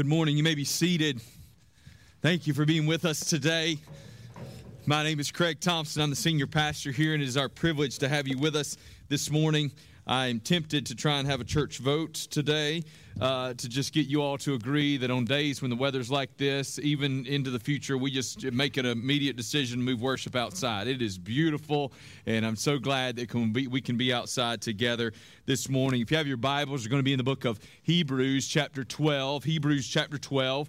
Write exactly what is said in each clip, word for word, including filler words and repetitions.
Good morning. You may be seated. Thank you for being with us today. My name is Craig Thompson. I'm the senior pastor here, and it is our privilege to have you with us this morning. I am tempted to try and have a church vote today uh, to just get you all to agree that on days when the weather's like this, even into the future, we just make an immediate decision to move worship outside. It is beautiful, and I'm so glad that can be, we can be outside together this morning. If you have your Bibles, you're going to be in the book of Hebrews chapter twelve, Hebrews chapter twelve.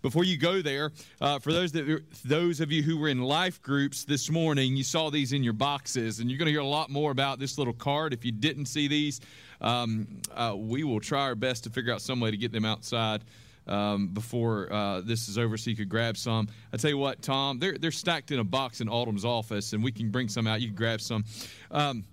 Before you go there, uh, for those that those of you who were in life groups this morning, you saw these in your boxes, and you're going to hear a lot more about this little card. If you didn't see these, um, uh, we will try our best to figure out some way to get them outside um, before uh, this is over so you could grab some. I tell you what, Tom, they're, they're stacked in a box in Autumn's office, and we can bring some out. You can grab some. Um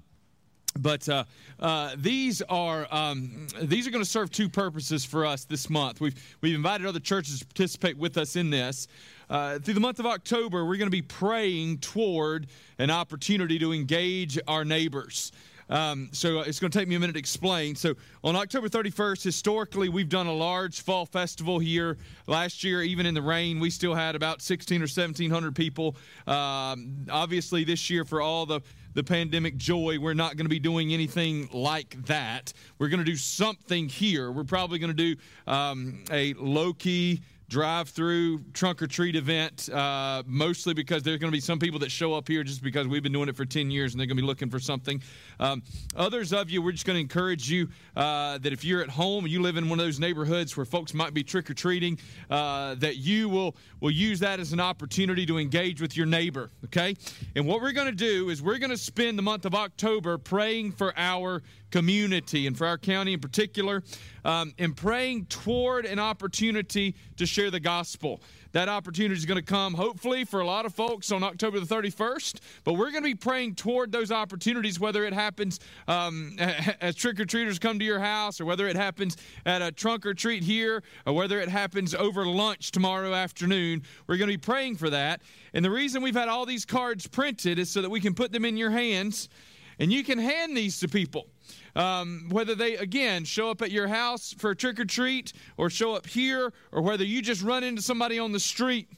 But uh, uh, these are um, these are going to serve two purposes for us this month. We've we've invited other churches to participate with us in this. Uh, through the month of October, we're going to be praying toward an opportunity to engage our neighbors. Um, so it's going to take me a minute to explain. So on October thirty-first, historically, we've done a large fall festival here. Last year, even in the rain, we still had about sixteen or seventeen hundred people. Um, obviously, this year, for all the, the pandemic joy, we're not going to be doing anything like that. We're going to do something here. We're probably going to do um, a low-key drive-through trunk-or-treat event, uh, mostly because there's going to be some people that show up here just because we've been doing it for ten years and they're going to be looking for something. Um, others of you, we're just going to encourage you uh, that if you're at home, you live in one of those neighborhoods where folks might be trick-or-treating, uh, that you will, will use that as an opportunity to engage with your neighbor, okay? And what we're going to do is we're going to spend the month of October praying for our community and for our county in particular, um, and praying toward an opportunity to share the gospel. That opportunity is going to come, hopefully, for a lot of folks on October the thirty-first, but we're going to be praying toward those opportunities, whether it happens um, as trick-or-treaters come to your house, or whether it happens at a trunk-or-treat here, or whether it happens over lunch tomorrow afternoon. We're going to be praying for that, and the reason we've had all these cards printed is so that we can put them in your hands, and you can hand these to people. Um, whether they, again, show up at your house for a trick-or-treat or show up here, or whether you just run into somebody on the street.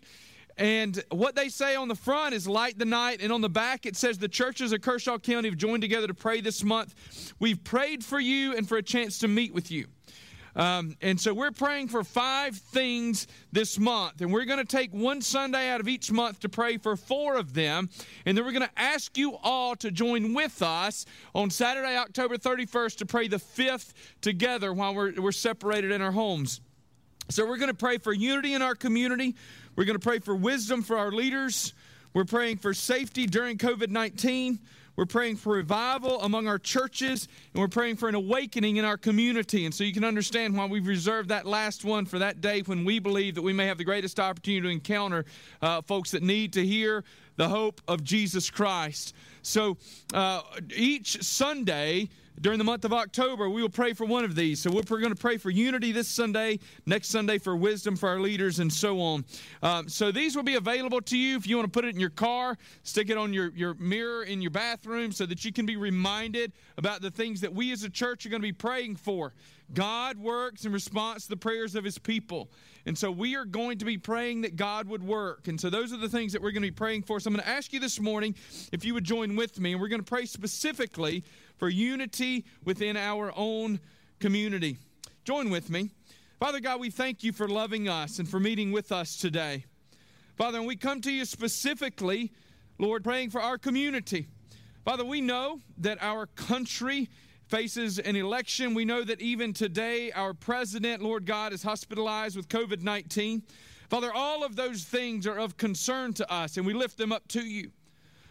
And what they say on the front is light the night, and on the back it says the churches of Kershaw County have joined together to pray this month. We've prayed for you and for a chance to meet with you. Um, and so we're praying for five things this month, and we're going to take one Sunday out of each month to pray for four of them, and then we're going to ask you all to join with us on Saturday, October thirty-first, to pray the fifth together while we're, we're separated in our homes. So we're going to pray for unity in our community. We're going to pray for wisdom for our leaders. We're praying for safety during COVID nineteen. We're praying for revival among our churches, and we're praying for an awakening in our community. And so you can understand why we've reserved that last one for that day when we believe that we may have the greatest opportunity to encounter uh, folks that need to hear the hope of Jesus Christ. So uh, each Sunday during the month of October, we will pray for one of these. So we're going to pray for unity this Sunday, next Sunday for wisdom for our leaders, and so on. Um, so these will be available to you if you want to put it in your car, stick it on your, your mirror in your bathroom so that you can be reminded about the things that we as a church are going to be praying for. God works in response to the prayers of his people. And so we are going to be praying that God would work. And so those are the things that we're going to be praying for. So I'm going to ask you this morning if you would join with me, and we're going to pray specifically for unity within our own community. Join with me. Father God, we thank you for loving us and for meeting with us today. Father, and we come to you specifically, Lord, praying for our community. Father, we know that our country faces an election. We know that even today our president, Lord God, is hospitalized with COVID nineteen. Father, all of those things are of concern to us, and we lift them up to you.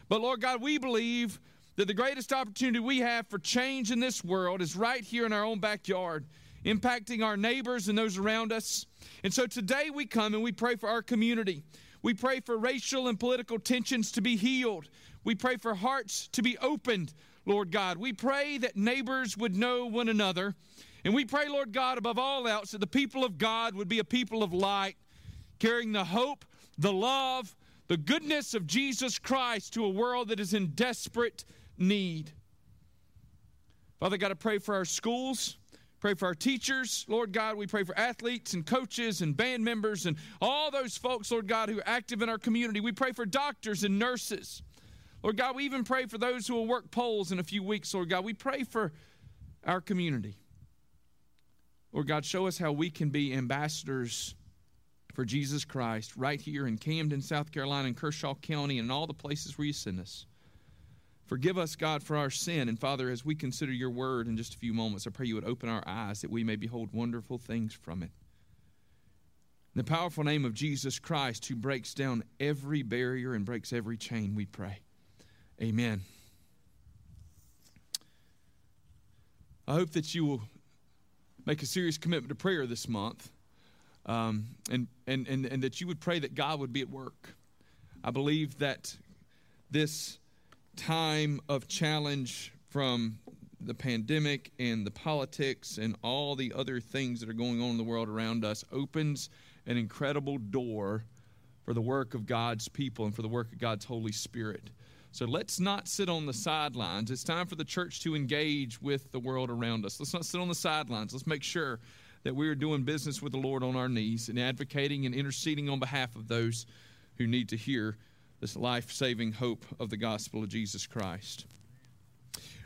But Lord God, we believe that the greatest opportunity we have for change in this world is right here in our own backyard, impacting our neighbors and those around us. And so today we come and we pray for our community. We pray for racial and political tensions to be healed. We pray for hearts to be opened, Lord God. We pray that neighbors would know one another. And we pray, Lord God, above all else, that the people of God would be a people of light, carrying the hope, the love, the goodness of Jesus Christ to a world that is in desperate need. Father God, I pray for our schools. Pray for our teachers, Lord God. We pray for athletes and coaches and band members and all those folks, Lord God, who are active in our community. We pray for doctors and nurses. Lord God, we even pray for those who will work polls in a few weeks, Lord God. We pray for our community. Lord God, show us how we can be ambassadors for Jesus Christ right here in Camden, South Carolina, and Kershaw County, and in all the places where you send us. Forgive us, God, for our sin. And, Father, as we consider your word in just a few moments, I pray you would open our eyes that we may behold wonderful things from it. In the powerful name of Jesus Christ, who breaks down every barrier and breaks every chain, we pray. Amen. I hope that you will make a serious commitment to prayer this month, um, and, and, and, and that you would pray that God would be at work. I believe that this time of challenge from the pandemic and the politics and all the other things that are going on in the world around us opens an incredible door for the work of God's people and for the work of God's Holy Spirit. So let's not sit on the sidelines. It's time for the church to engage with the world around us. Let's not sit on the sidelines. Let's make sure that we are doing business with the Lord on our knees and advocating and interceding on behalf of those who need to hear this life-saving hope of the gospel of Jesus Christ.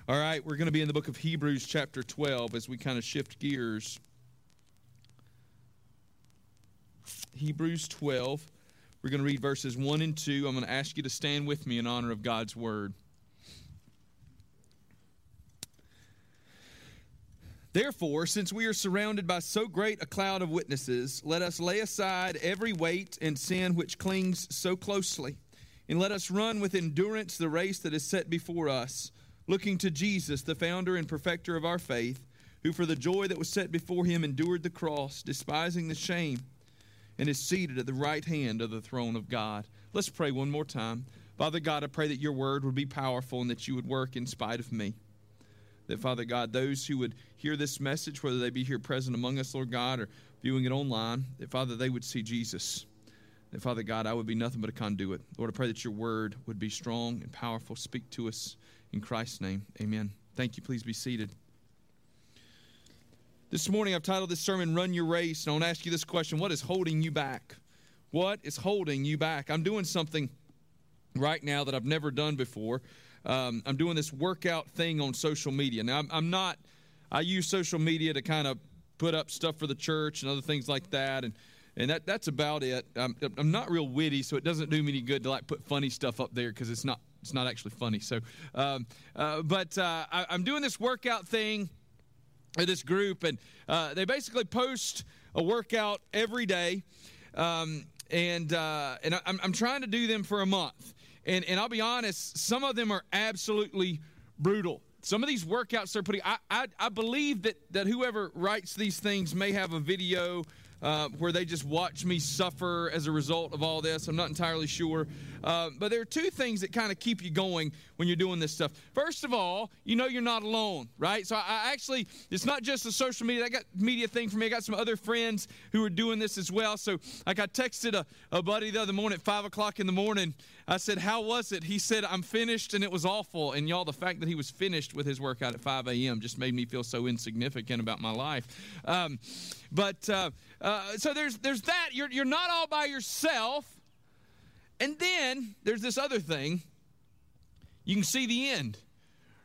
All right, we're going to be in the book of Hebrews chapter twelve as we kind of shift gears. Hebrews twelve, we're going to read verses one and two. I'm going to ask you to stand with me in honor of God's word. Therefore, since we are surrounded by so great a cloud of witnesses, let us lay aside every weight and sin which clings so closely. And let us run with endurance the race that is set before us, looking to Jesus, the founder and perfecter of our faith, who for the joy that was set before him endured the cross, despising the shame, and is seated at the right hand of the throne of God. Let's pray one more time. Father God, I pray that your word would be powerful and that you would work in spite of me. That, Father God, those who would hear this message, whether they be here present among us, Lord God, or viewing it online, that, Father, they would see Jesus. And Father God, I would be nothing but a conduit. Lord, I pray that your word would be strong and powerful. Speak to us in Christ's name. Amen. Thank you. Please be seated. This morning I've titled this sermon, Run Your Race. And I want to ask you this question. What is holding you back? What is holding you back? I'm doing something right now that I've never done before. Um, I'm doing this workout thing on social media. Now, I'm, I'm not, I use social media to kind of put up stuff for the church and other things like that. And And that, that's about it. I'm, I'm not real witty, so it doesn't do me any good to like put funny stuff up there because it's not it's not actually funny. So, um, uh, but uh, I, I'm doing this workout thing at this group, and uh, they basically post a workout every day, um, and uh, and I, I'm, I'm trying to do them for a month. And and I'll be honest, some of them are absolutely brutal. Some of these workouts they're putting. I I, I believe that that whoever writes these things may have a video. Uh, where they just watch me suffer as a result of all this. I'm not entirely sure. Uh, but there are two things that kind of keep you going when you're doing this stuff. First of all, you know you're not alone, right? So I actually, it's not just a social media. I got media thing for me. I got some other friends who are doing this as well. So like I texted a, a buddy the other morning at five o'clock in the morning. I said, how was it? He said, I'm finished, and it was awful. And y'all, the fact that he was finished with his workout at five a.m. just made me feel so insignificant about my life. Um, but... Uh, Uh, so there's there's that. You're you're not all by yourself. And then there's this other thing. You can see the end,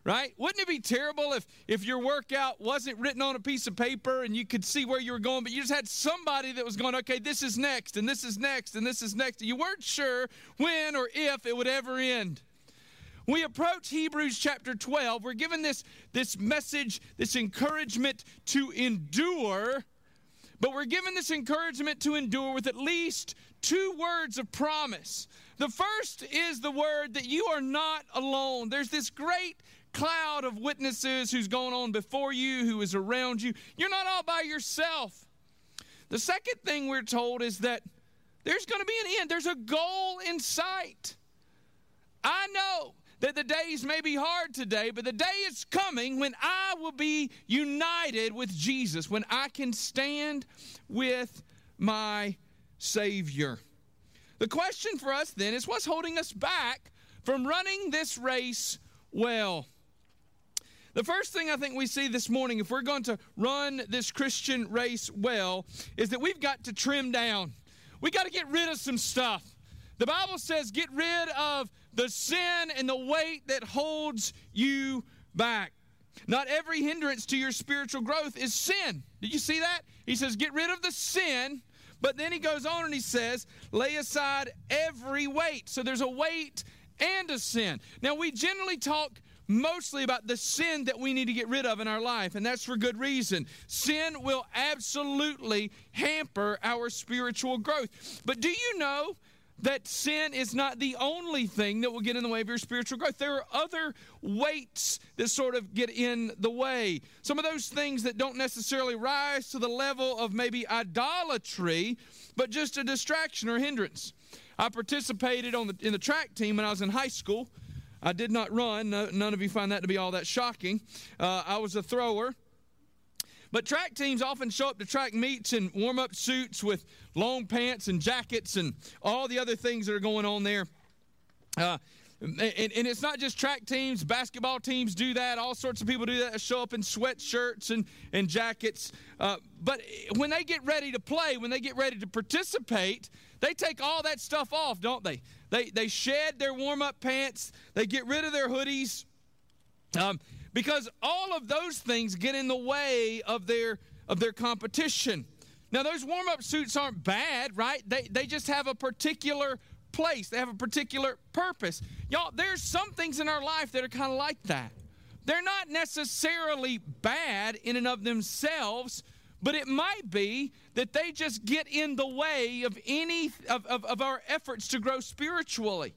right? Wouldn't it be terrible if, if your workout wasn't written on a piece of paper and you could see where you were going, but you just had somebody that was going, okay, this is next, and this is next, and this is next. You weren't sure when or if it would ever end. We approach Hebrews chapter twelve. We're given this, this message, this encouragement to endure. But we're given this encouragement to endure with at least two words of promise. The first is the word that you are not alone. There's this great cloud of witnesses who's going on before you, who is around you. You're not all by yourself. The second thing we're told is that there's going to be an end. There's a goal in sight. I know that the days may be hard today, but the day is coming when I will be united with Jesus, when I can stand with my Savior. The question for us then is, what's holding us back from running this race well? The first thing I think we see this morning, if we're going to run this Christian race well, is that we've got to trim down. We've got to get rid of some stuff. The Bible says get rid of the sin and the weight that holds you back. Not every hindrance to your spiritual growth is sin. Did you see that? He says get rid of the sin, but then he goes on and he says lay aside every weight. So there's a weight and a sin. Now we generally talk mostly about the sin that we need to get rid of in our life, and that's for good reason. Sin will absolutely hamper our spiritual growth. But do you know that sin is not the only thing that will get in the way of your spiritual growth? There are other weights that sort of get in the way. Some of those things that don't necessarily rise to the level of maybe idolatry, but just a distraction or hindrance. I participated on the, in the track team when I was in high school. I did not run. No, none of you find that to be all that shocking. Uh, I was a thrower. But track teams often show up to track meets in warm-up suits with long pants and jackets and all the other things that are going on there. Uh, and, and it's not just track teams. Basketball teams do that. All sorts of people do that. Show up in sweatshirts and, and jackets. Uh, but when they get ready to play, when they get ready to participate, they take all that stuff off, don't they? They they shed their warm-up pants. They get rid of their hoodies um, because all of those things get in the way of their of their competition. Now, those warm-up suits aren't bad, right? They they just have a particular place. They have a particular purpose. Y'all, there's some things in our life that are kind of like that. They're not necessarily bad in and of themselves, but it might be that they just get in the way of any of, of, of our efforts to grow spiritually.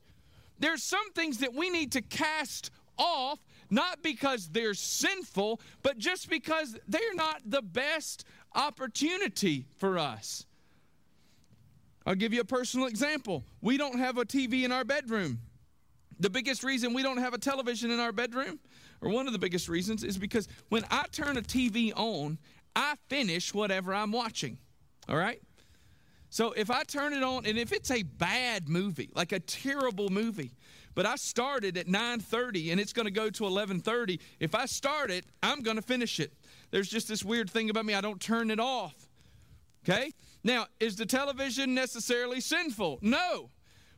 There's some things that we need to cast off, not because they're sinful, but just because they're not the best opportunity for us. I'll give you a personal example. We don't have a T V in our bedroom. The biggest reason we don't have a television in our bedroom, or one of the biggest reasons, is because when I turn a T V on, I finish whatever I'm watching, all right? So if I turn it on, and if it's a bad movie, like a terrible movie, but I started at nine thirty and it's going to go to eleven thirty, if I start it, I'm going to finish it. There's just this weird thing about me. I don't turn it off, okay? Now, is the television necessarily sinful? No,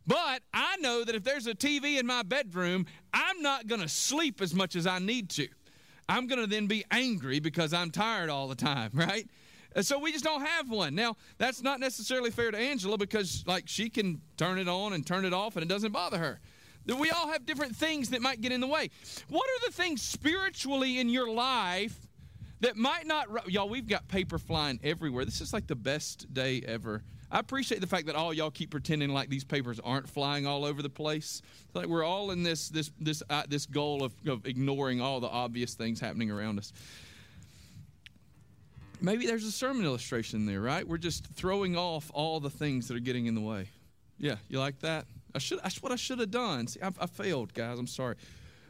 but I know that if there's a T V in my bedroom, I'm not going to sleep as much as I need to. I'm going to then be angry because I'm tired all the time, right? So we just don't have one. Now, that's not necessarily fair to Angela because, like, she can turn it on and turn it off and it doesn't bother her. We all have different things that might get in the way. What are the things spiritually in your life that might not... Y'all, we've got paper flying everywhere. This is like the best day ever. I appreciate the fact that all y'all keep pretending like these papers aren't flying all over the place. It's like we're all in this this this uh, this goal of, of ignoring all the obvious things happening around us. Maybe there's a sermon illustration there, right? We're just throwing off all the things that are getting in the way. Yeah, you like that? I should. That's what I should have done. See, I, I failed, guys. I'm sorry.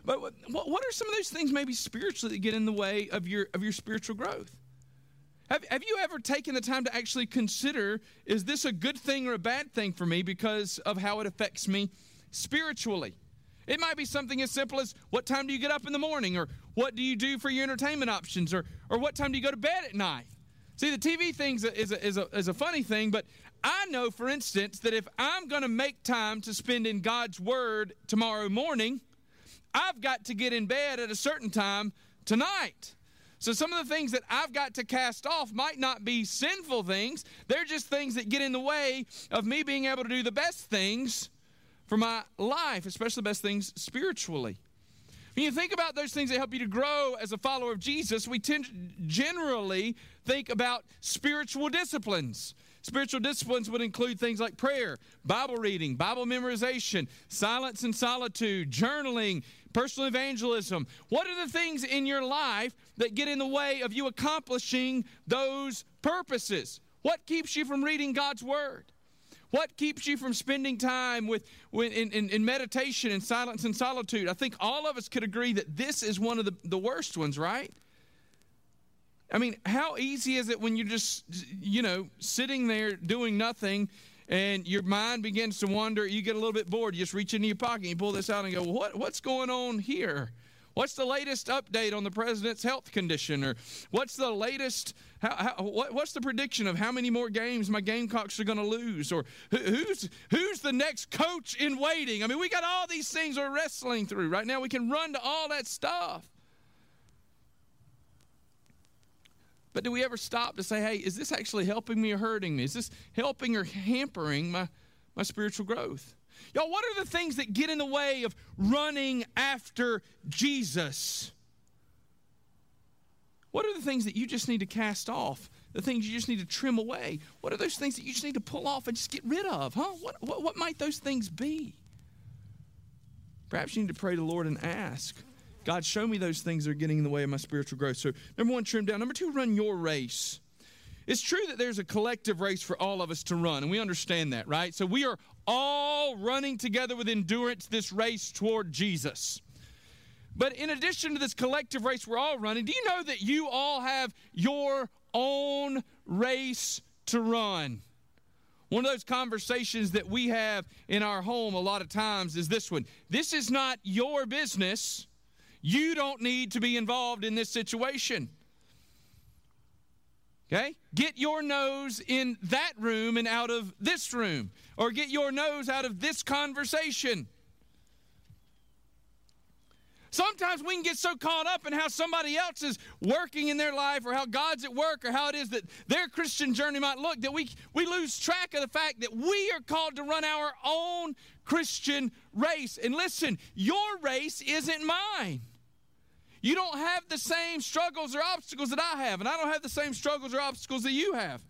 But what what are some of those things maybe spiritually that get in the way of your of your spiritual growth? Have, have you ever taken the time to actually consider, is this a good thing or a bad thing for me because of how it affects me spiritually? It might be something as simple as, what time do you get up in the morning? Or what do you do for your entertainment options? Or or what time do you go to bed at night? See, the T V thing is a, is a, is a, is a funny thing, but I know, for instance, that if I'm going to make time to spend in God's Word tomorrow morning, I've got to get in bed at a certain time tonight. So some of the things that I've got to cast off might not be sinful things. They're just things that get in the way of me being able to do the best things for my life, especially the best things spiritually. When you think about those things that help you to grow as a follower of Jesus, we tend to generally think about spiritual disciplines. Spiritual disciplines would include things like prayer, Bible reading, Bible memorization, silence and solitude, journaling, personal evangelism. What are the things in your life that get in the way of you accomplishing those purposes? What keeps you from reading God's Word? What keeps you from spending time with, with in, in, in meditation and silence and solitude? I think all of us could agree that this is one of the, the worst ones, right? I mean, how easy is it when you're just, you know, sitting there doing nothing and your mind begins to wander, you get a little bit bored, you just reach into your pocket and you pull this out and go, well, what, what's going on here? What's the latest update on the president's health condition? Or what's the latest, how, how, what, what's the prediction of how many more games my Gamecocks are going to lose? Or who, who's who's the next coach in waiting? I mean, we got all these things we're wrestling through right now. We can run to all that stuff. But do we ever stop to say, hey, is this actually helping me or hurting me? Is this helping or hampering my, my spiritual growth? Y'all, what are the things that get in the way of running after Jesus? What are the things that you just need to cast off? The things you just need to trim away? What are those things that you just need to pull off and just get rid of? Huh? What, what, what might those things be? Perhaps you need to pray to the Lord and ask, God, show me those things that are getting in the way of my spiritual growth. So, number one, trim down. Number two, run your race. It's true that there's a collective race for all of us to run, and we understand that, right? So we are all running together with endurance this race toward Jesus. But in addition to this collective race we're all running, do you know that you all have your own race to run? One of those conversations that we have in our home a lot of times is this one. This is not your business. You don't need to be involved in this situation. Okay? Get your nose in that room and out of this room. Or get your nose out of this conversation. Sometimes we can get so caught up in how somebody else is working in their life or how God's at work or how it is that their Christian journey might look that we, we lose track of the fact that we are called to run our own Christian race. And listen, your race isn't mine. You don't have the same struggles or obstacles that I have, and I don't have the same struggles or obstacles that you have.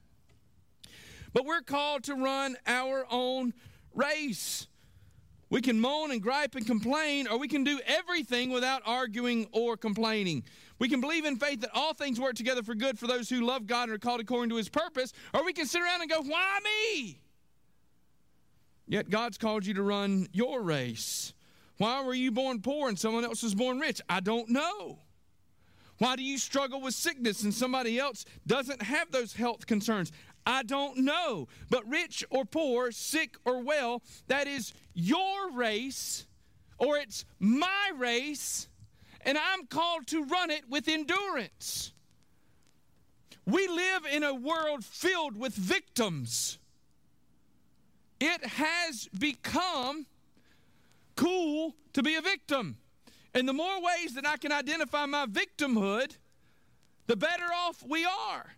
But we're called to run our own race. We can moan and gripe and complain, or we can do everything without arguing or complaining. We can believe in faith that all things work together for good for those who love God and are called according to his purpose, or we can sit around and go, why me? Yet God's called you to run your race. Why were you born poor and someone else was born rich? I don't know. Why do you struggle with sickness and somebody else doesn't have those health concerns? I don't know. But rich or poor, sick or well, that is your race, or it's my race, and I'm called to run it with endurance. We live in a world filled with victims. It has become cool to be a victim. And the more ways that I can identify my victimhood, the better off we are.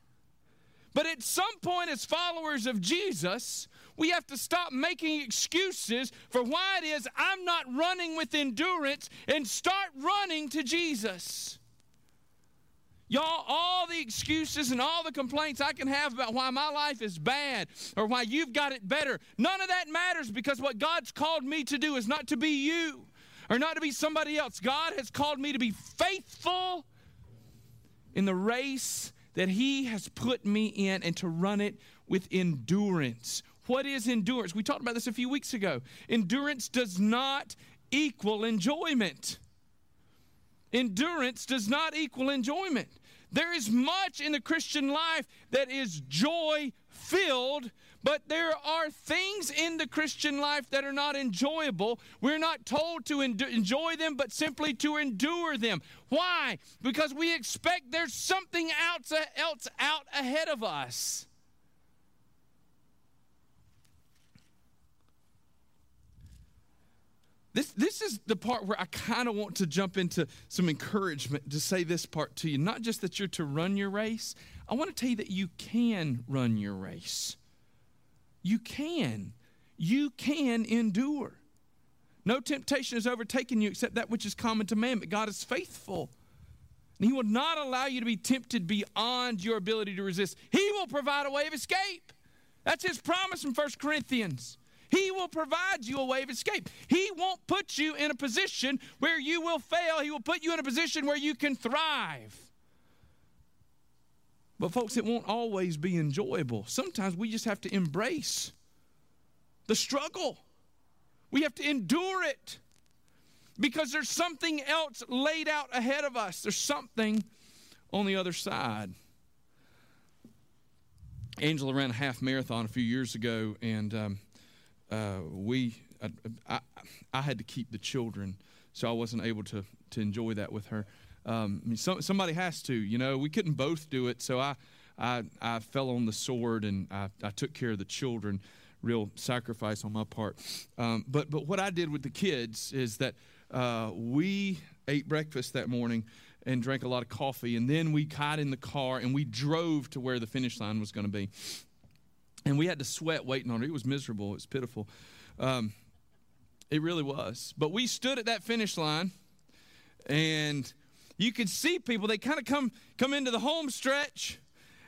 But at some point as followers of Jesus, we have to stop making excuses for why it is I'm not running with endurance and start running to Jesus. Y'all, all the excuses and all the complaints I can have about why my life is bad or why you've got it better, none of that matters because what God's called me to do is not to be you or not to be somebody else. God has called me to be faithful in the race that he has put me in and to run it with endurance. What is endurance? We talked about this a few weeks ago. Endurance does not equal enjoyment. Endurance does not equal enjoyment. There is much in the Christian life that is joy-filled, but there are things in the Christian life that are not enjoyable. We're not told to en- enjoy them, but simply to endure them. Why? Because we expect there's something else, else out ahead of us. This this is the part where I kind of want to jump into some encouragement to say this part to you. Not just that you're to run your race. I want to tell you that you can run your race. You can. You can endure. No temptation has overtaken you except that which is common to man, but God is faithful. And he will not allow you to be tempted beyond your ability to resist. He will provide a way of escape. That's his promise in First Corinthians. He will provide you a way of escape. He won't put you in a position where you will fail. He will put you in a position where you can thrive. But folks, it won't always be enjoyable. Sometimes we just have to embrace the struggle. We have to endure it because there's something else laid out ahead of us. There's something on the other side. Angela ran a half marathon a few years ago, and um, Uh, we, I, I, I had to keep the children, so I wasn't able to to enjoy that with her. Um, I mean, so, somebody has to, you know. We couldn't both do it, so I I, I fell on the sword and I, I took care of the children. Real sacrifice on my part. Um, but but what I did with the kids is that uh, we ate breakfast that morning and drank a lot of coffee, and then we got in the car and we drove to where the finish line was going to be. And we had to sweat waiting on her. It was miserable. It was pitiful. Um, it really was. But we stood at that finish line, and you could see people. They kind of come come into the home stretch,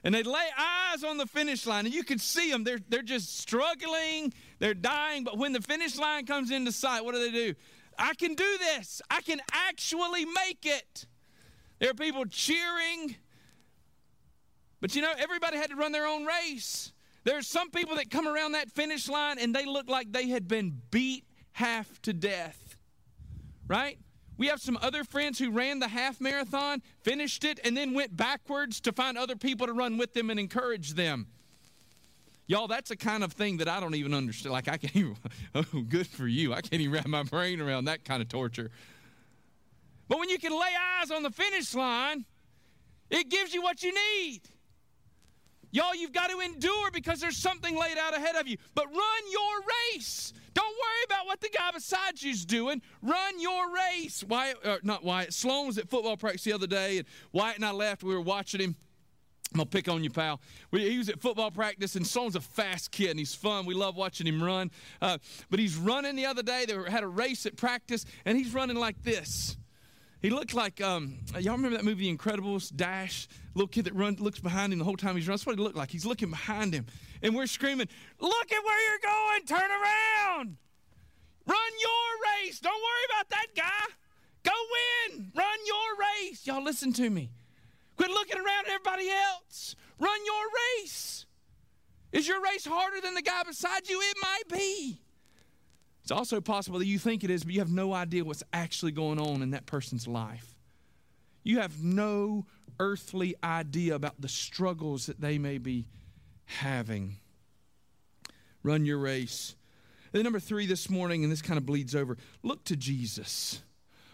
and they lay eyes on the finish line, and you could see them. They're, they're just struggling. They're dying. But when the finish line comes into sight, what do they do? I can do this. I can actually make it. There are people cheering. But, you know, everybody had to run their own race. There are some people that come around that finish line, and they look like they had been beat half to death, right? We have some other friends who ran the half marathon, finished it, and then went backwards to find other people to run with them and encourage them. Y'all, that's the kind of thing that I don't even understand. Like, I can't even, oh, good for you. I can't even wrap my brain around that kind of torture. But when you can lay eyes on the finish line, it gives you what you need. Y'all, you've got to endure because there's something laid out ahead of you. But run your race. Don't worry about what the guy beside you's doing. Run your race. Wyatt, or not Wyatt, Sloan was at football practice the other day, and Wyatt and I left. We were watching him. I'm going to pick on you, pal. We, he was at football practice, and Sloan's a fast kid, and he's fun. We love watching him run. Uh, but he's running the other day. They were, had a race at practice, and he's running like this. He looked like, um, y'all remember that movie, The Incredibles, Dash? Little kid that runs, looks behind him the whole time he's running. That's what he looked like. He's looking behind him. And we're screaming, look at where you're going. Turn around. Run your race. Don't worry about that guy. Go win. Run your race. Y'all listen to me. Quit looking around at everybody else. Run your race. Is your race harder than the guy beside you? It might be. It's also possible that you think it is, but you have no idea what's actually going on in that person's life. You have no earthly idea about the struggles that they may be having. Run your race. And then number three this morning, and this kind of bleeds over, look to Jesus.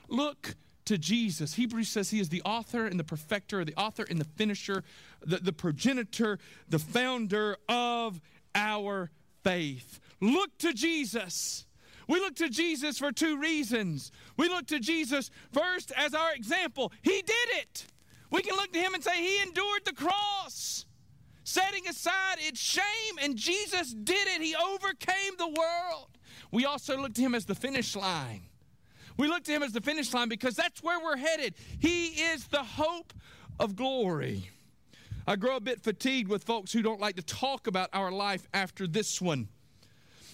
Look to Jesus. Hebrews says he is the author and the perfecter, the author and the finisher, the, the progenitor, the founder of our faith. Look to Jesus. We look to Jesus for two reasons. We look to Jesus first as our example. He did it. We can look to him and say he endured the cross, setting aside its shame, and Jesus did it. He overcame the world. We also look to him as the finish line. We look to him as the finish line because that's where we're headed. He is the hope of glory. I grow a bit fatigued with folks who don't like to talk about our life after this one.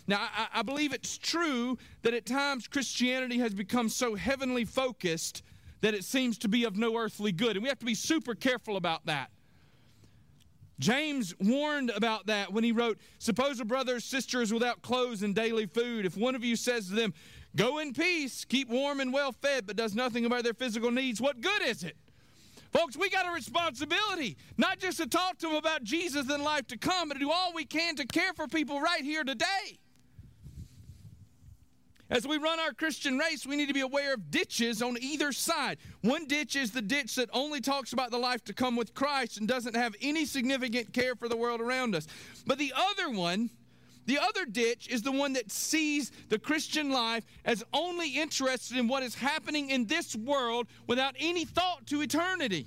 Now, I, I believe it's true that at times Christianity has become so heavenly focused that it seems to be of no earthly good. And we have to be super careful about that. James warned about that when he wrote, suppose a brother or sister is without clothes and daily food. If one of you says to them, go in peace, keep warm and well fed, but does nothing about their physical needs, what good is it? Folks, we got a responsibility, not just to talk to them about Jesus and life to come, but to do all we can to care for people right here today. As we run our Christian race, we need to be aware of ditches on either side. One ditch is the ditch that only talks about the life to come with Christ and doesn't have any significant care for the world around us. But the other one, the other ditch is the one that sees the Christian life as only interested in what is happening in this world without any thought to eternity.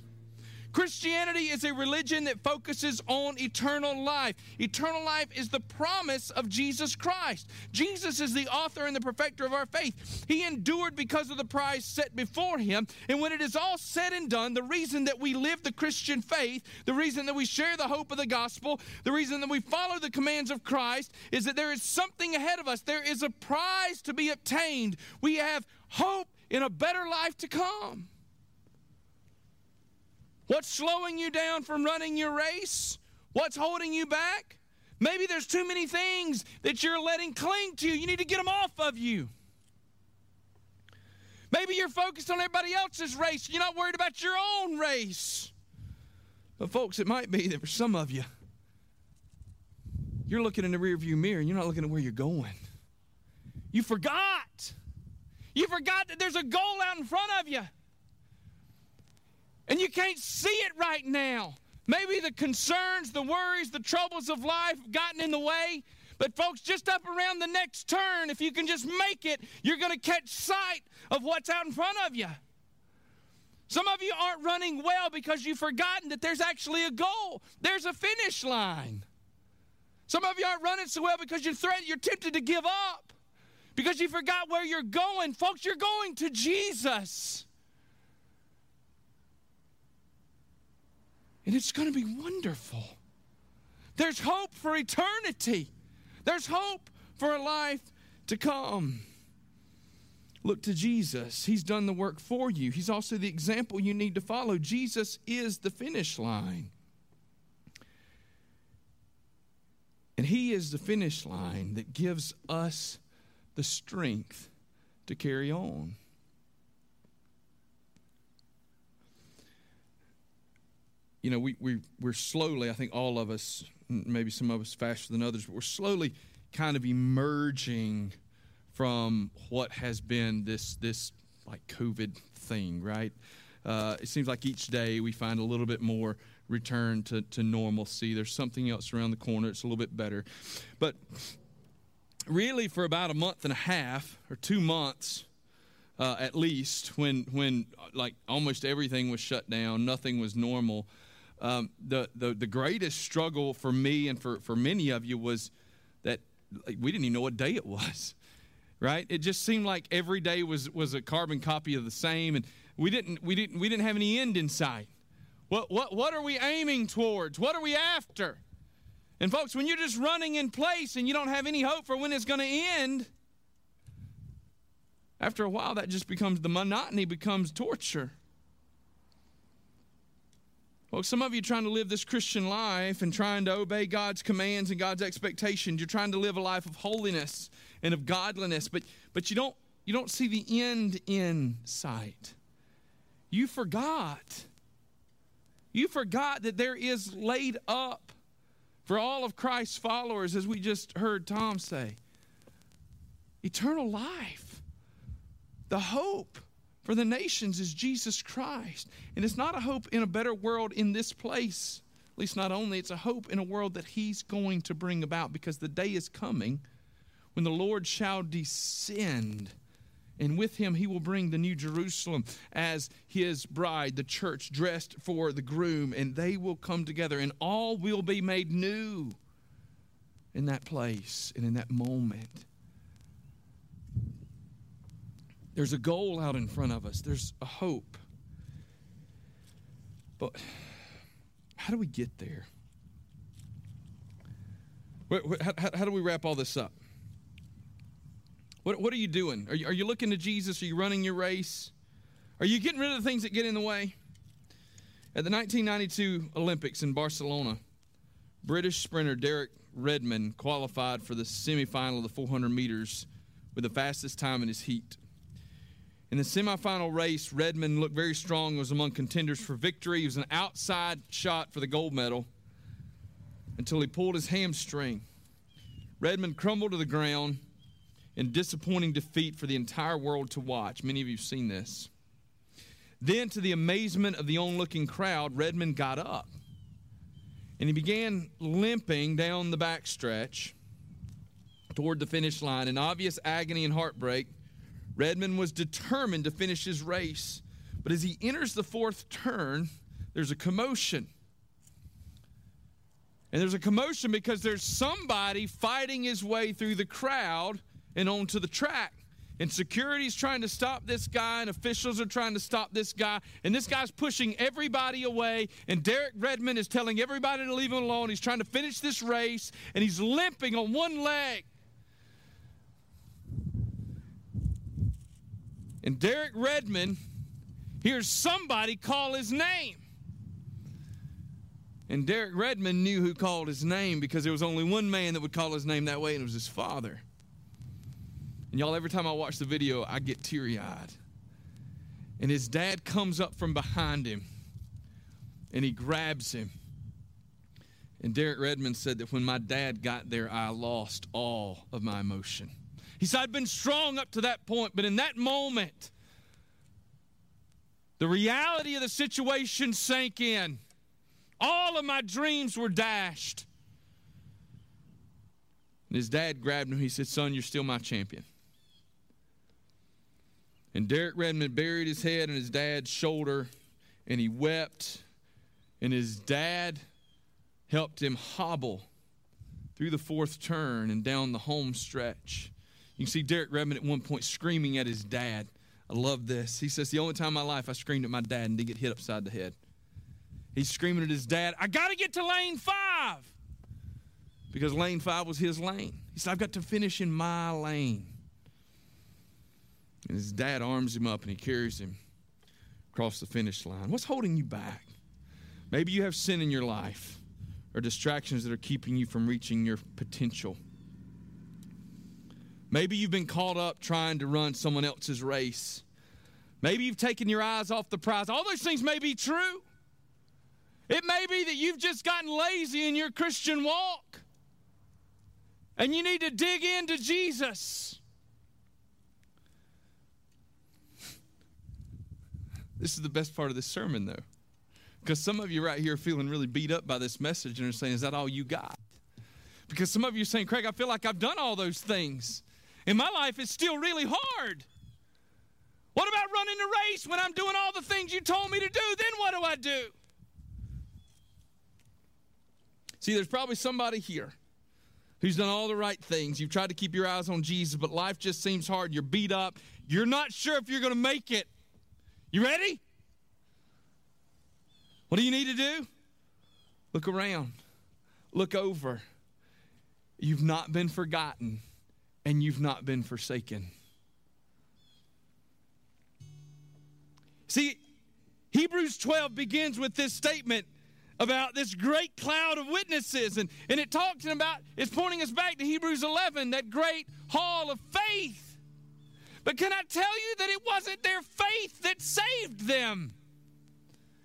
Christianity is a religion that focuses on eternal life. Eternal life is the promise of Jesus Christ. Jesus is the author and the perfecter of our faith. He endured because of the prize set before him. And when it is all said and done, the reason that we live the Christian faith, the reason that we share the hope of the gospel, the reason that we follow the commands of Christ is that there is something ahead of us. There is a prize to be obtained. We have hope in a better life to come. What's slowing you down from running your race? What's holding you back? Maybe there's too many things that you're letting cling to. You need to get them off of you. Maybe you're focused on everybody else's race. You're not worried about your own race. But folks, it might be that for some of you, you're looking in the rearview mirror and you're not looking at where you're going. You forgot. You forgot that there's a goal out in front of you. And you can't see it right now. Maybe the concerns, the worries, the troubles of life have gotten in the way. But folks, just up around the next turn, if you can just make it, you're going to catch sight of what's out in front of you. Some of you aren't running well because you've forgotten that there's actually a goal. There's a finish line. Some of you aren't running so well because you're threatened, you're tempted to give up because you forgot where you're going. Folks, you're going to Jesus. And it's going to be wonderful. There's hope for eternity. There's hope for a life to come. Look to Jesus. He's done the work for you. He's also the example you need to follow. Jesus is the finish line. And He is the finish line that gives us the strength to carry on. You know, we, we, we're slowly, I think all of us, maybe some of us faster than others, but we're slowly kind of emerging from what has been this, this like COVID thing, right? Uh, it seems like each day we find a little bit more return to, to normalcy. There's something else around the corner. It's a little bit better. But really for about a month and a half or two months, uh, at least, when, when like almost everything was shut down, nothing was normal, Um, the, the the greatest struggle for me and for, for many of you was that we didn't even know what day it was, right? It just seemed like every day was was a carbon copy of the same, and we didn't we didn't we didn't have any end in sight. What what what are we aiming towards? What are we after? And folks, when you're just running in place and you don't have any hope for when it's going to end, after a while that just becomes the monotony becomes torture. Well, some of you are trying to live this Christian life and trying to obey God's commands and God's expectations. You're trying to live a life of holiness and of godliness, but but you don't you don't see the end in sight. You forgot. You forgot that there is laid up for all of Christ's followers, as we just heard Tom say, eternal life, the hope for the nations is Jesus Christ. And it's not a hope in a better world in this place. At least not only, it's a hope in a world that He's going to bring about, because the day is coming when the Lord shall descend. And with Him, He will bring the new Jerusalem as His bride, the church dressed for the groom. And they will come together and all will be made new in that place and in that moment. There's a goal out in front of us. There's a hope. But how do we get there? How do we wrap all this up? What are you doing? Are you looking to Jesus? Are you running your race? Are you getting rid of the things that get in the way? At the nineteen ninety-two Olympics in Barcelona, British sprinter Derek Redmond qualified for the semifinal of the four hundred meters with the fastest time in his heat. In the semifinal race, Redmond looked very strong, was among contenders for victory. He was an outside shot for the gold medal until he pulled his hamstring. Redmond crumbled to the ground in disappointing defeat for the entire world to watch. Many of you have seen this. Then, to the amazement of the onlooking crowd, Redmond got up and he began limping down the backstretch toward the finish line. In obvious agony and heartbreak, Redmond was determined to finish his race, but as he enters the fourth turn, there's a commotion. And there's a commotion because there's somebody fighting his way through the crowd and onto the track. And security's trying to stop this guy, and officials are trying to stop this guy, and this guy's pushing everybody away, and Derek Redmond is telling everybody to leave him alone. He's trying to finish this race, and he's limping on one leg. And Derek Redmond hears somebody call his name. And Derek Redmond knew who called his name, because there was only one man that would call his name that way, and it was his father. And y'all, every time I watch the video, I get teary-eyed. And his dad comes up from behind him, and he grabs him. And Derek Redmond said that when my dad got there, I lost all of my emotion. He said, I'd been strong up to that point, but in that moment, the reality of the situation sank in. All of my dreams were dashed. And his dad grabbed him. He said, son, you're still my champion. And Derek Redmond buried his head on his dad's shoulder, and he wept, and his dad helped him hobble through the fourth turn and down the home stretch. You can see Derek Redmond at one point screaming at his dad. I love this. He says, the only time in my life I screamed at my dad and didn't get hit upside the head. He's screaming at his dad, I got to get to lane five, because lane five was his lane. He said, I've got to finish in my lane. And his dad arms him up and he carries him across the finish line. What's holding you back? Maybe you have sin in your life or distractions that are keeping you from reaching your potential. Maybe you've been caught up trying to run someone else's race. Maybe you've taken your eyes off the prize. All those things may be true. It may be that you've just gotten lazy in your Christian walk, and you need to dig into Jesus. This is the best part of this sermon, though, because some of you right here are feeling really beat up by this message and are saying, is that all you got? Because some of you are saying, Craig, I feel like I've done all those things, and my life is still really hard. What about running the race when I'm doing all the things you told me to do? Then what do I do? See, there's probably somebody here who's done all the right things. You've tried to keep your eyes on Jesus, but life just seems hard. You're beat up. You're not sure if you're going to make it. You ready? What do you need to do? Look around. Look over. You've not been forgotten, and you've not been forsaken. See, Hebrews twelve begins with this statement about this great cloud of witnesses. And, and it talks about, it's pointing us back to Hebrews eleven, that great hall of faith. But can I tell you that it wasn't their faith that saved them?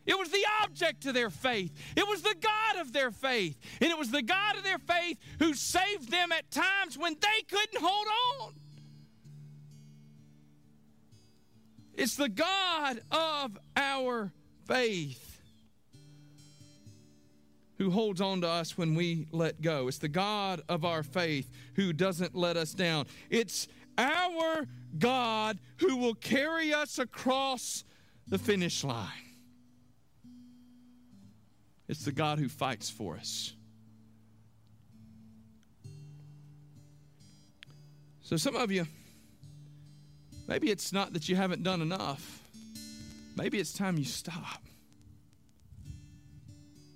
It was the object of their faith. It was the God of their faith. And it was the God of their faith who saved them at times when they couldn't hold on. It's the God of our faith who holds on to us when we let go. It's the God of our faith who doesn't let us down. It's our God who will carry us across the finish line. It's the God who fights for us. So some of you, maybe it's not that you haven't done enough. Maybe it's time you stop.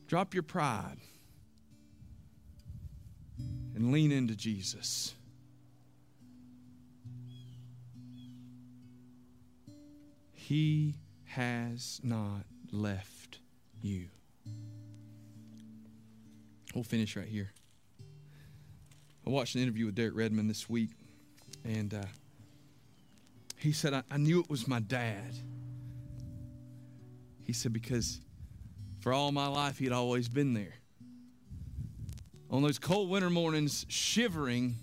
Drop your pride and lean into Jesus. He has not left you. We'll finish right here. I watched an interview with Derek Redmond this week, and uh, he said, I, I knew it was my dad. He said, because for all my life, he'd always been there. On those cold winter mornings, shivering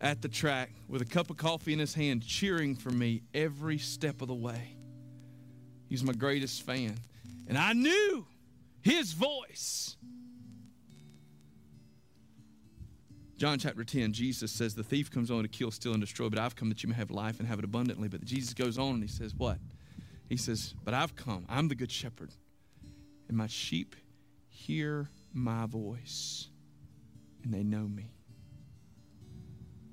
at the track with a cup of coffee in his hand, cheering for me every step of the way. He's my greatest fan. And I knew his voice. John chapter ten, Jesus says, the thief comes on to kill, steal, and destroy, but I've come that you may have life and have it abundantly. But Jesus goes on and he says, what? He says, but I've come. I'm the good shepherd. And my sheep hear my voice, and they know me.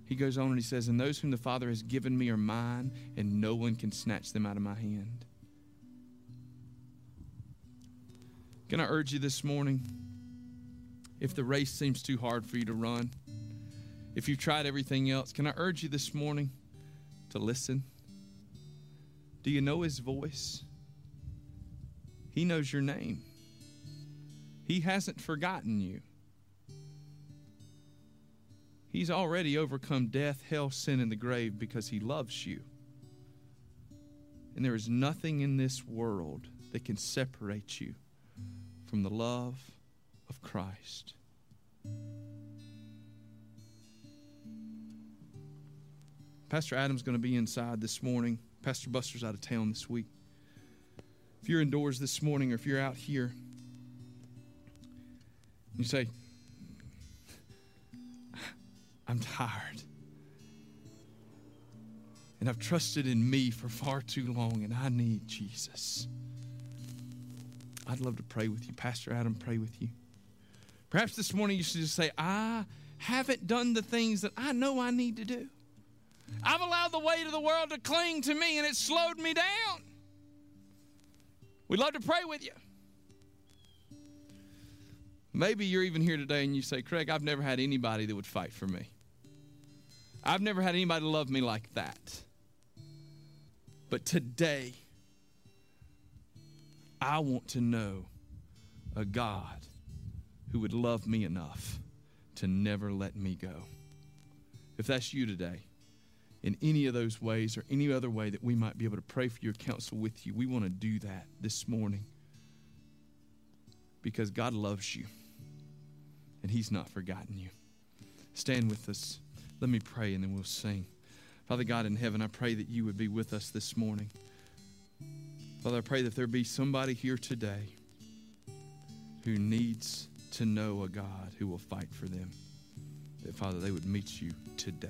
He goes on and he says, and those whom the Father has given me are mine, and no one can snatch them out of my hand. Can I urge you this morning, if the race seems too hard for you to run, if you've tried everything else, can I urge you this morning to listen? Do you know his voice? He knows your name. He hasn't forgotten you. He's already overcome death, hell, sin, and the grave because he loves you. And there is nothing in this world that can separate you from the love of Christ. Pastor Adam's going to be inside this morning. Pastor Buster's out of town this week. If you're indoors this morning or if you're out here, you say, I'm tired. And I've trusted in me for far too long, and I need Jesus. I'd love to pray with you. Pastor Adam, pray with you. Perhaps this morning you should just say, I haven't done the things that I know I need to do. I've allowed the weight of the world to cling to me, and it slowed me down. We'd love to pray with you. Maybe you're even here today and you say, Craig, I've never had anybody that would fight for me. I've never had anybody love me like that. But today, I want to know a God who would love me enough to never let me go. If that's you today, in any of those ways or any other way that we might be able to pray for you or counsel with you, we want to do that this morning because God loves you and He's not forgotten you. Stand with us. Let me pray and then we'll sing. Father God in heaven, I pray that you would be with us this morning. Father, I pray that there be somebody here today who needs to know a God who will fight for them. That, Father, they would meet you today.